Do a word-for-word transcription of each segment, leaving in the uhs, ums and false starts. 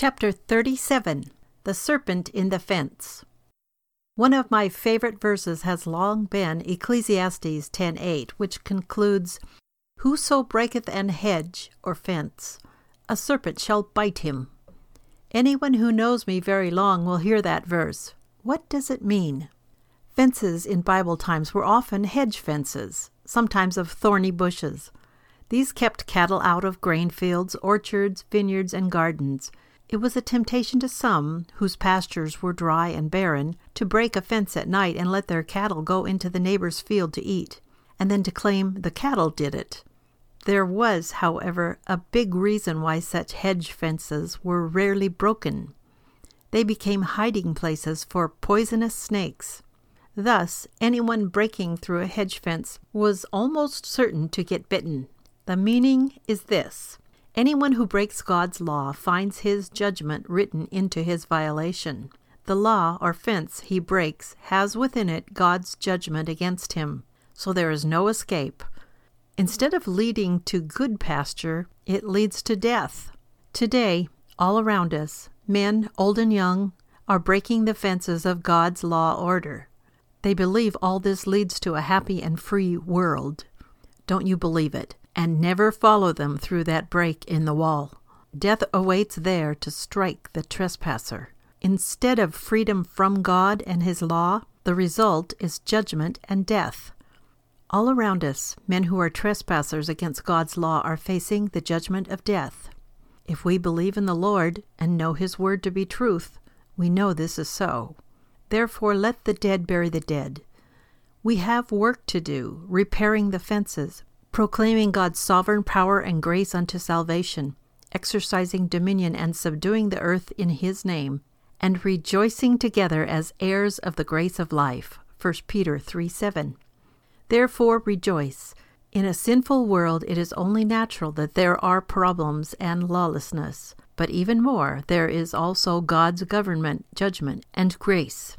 Chapter thirty-seven, The Serpent in the Fence. One of my favorite verses has long been Ecclesiastes ten eight, which concludes, "Whoso breaketh an hedge or fence, a serpent shall bite him." Anyone who knows me very long will hear that verse. What does it mean? Fences in Bible times were often hedge fences, sometimes of thorny bushes. These kept cattle out of grain fields, orchards, vineyards, and gardens. It was a temptation to some, whose pastures were dry and barren, to break a fence at night and let their cattle go into the neighbor's field to eat, and then to claim the cattle did it. There was, however, a big reason why such hedge fences were rarely broken. They became hiding places for poisonous snakes. Thus, anyone breaking through a hedge fence was almost certain to get bitten. The meaning is this: anyone who breaks God's law finds his judgment written into his violation. The law or fence he breaks has within it God's judgment against him, so there is no escape. Instead of leading to good pasture, it leads to death. Today, all around us, men, old and young, are breaking the fences of God's law order. They believe all this leads to a happy and free world. Don't you believe it? And never follow them through that break in the wall. Death awaits there to strike the trespasser. Instead of freedom from God and His law, the result is judgment and death. All around us, men who are trespassers against God's law are facing the judgment of death. If we believe in the Lord and know His word to be truth, we know this is so. Therefore, let the dead bury the dead. We have work to do, repairing the fences, proclaiming God's sovereign power and grace unto salvation, exercising dominion and subduing the earth in His name, and rejoicing together as heirs of the grace of life. First Peter three seven. Therefore rejoice. In a sinful world it is only natural that there are problems and lawlessness, but even more, there is also God's government, judgment, and grace.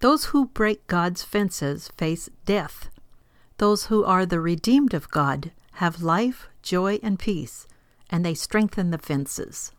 Those who break God's fences face death. Those who are the redeemed of God have life, joy, and peace, and they strengthen the fences.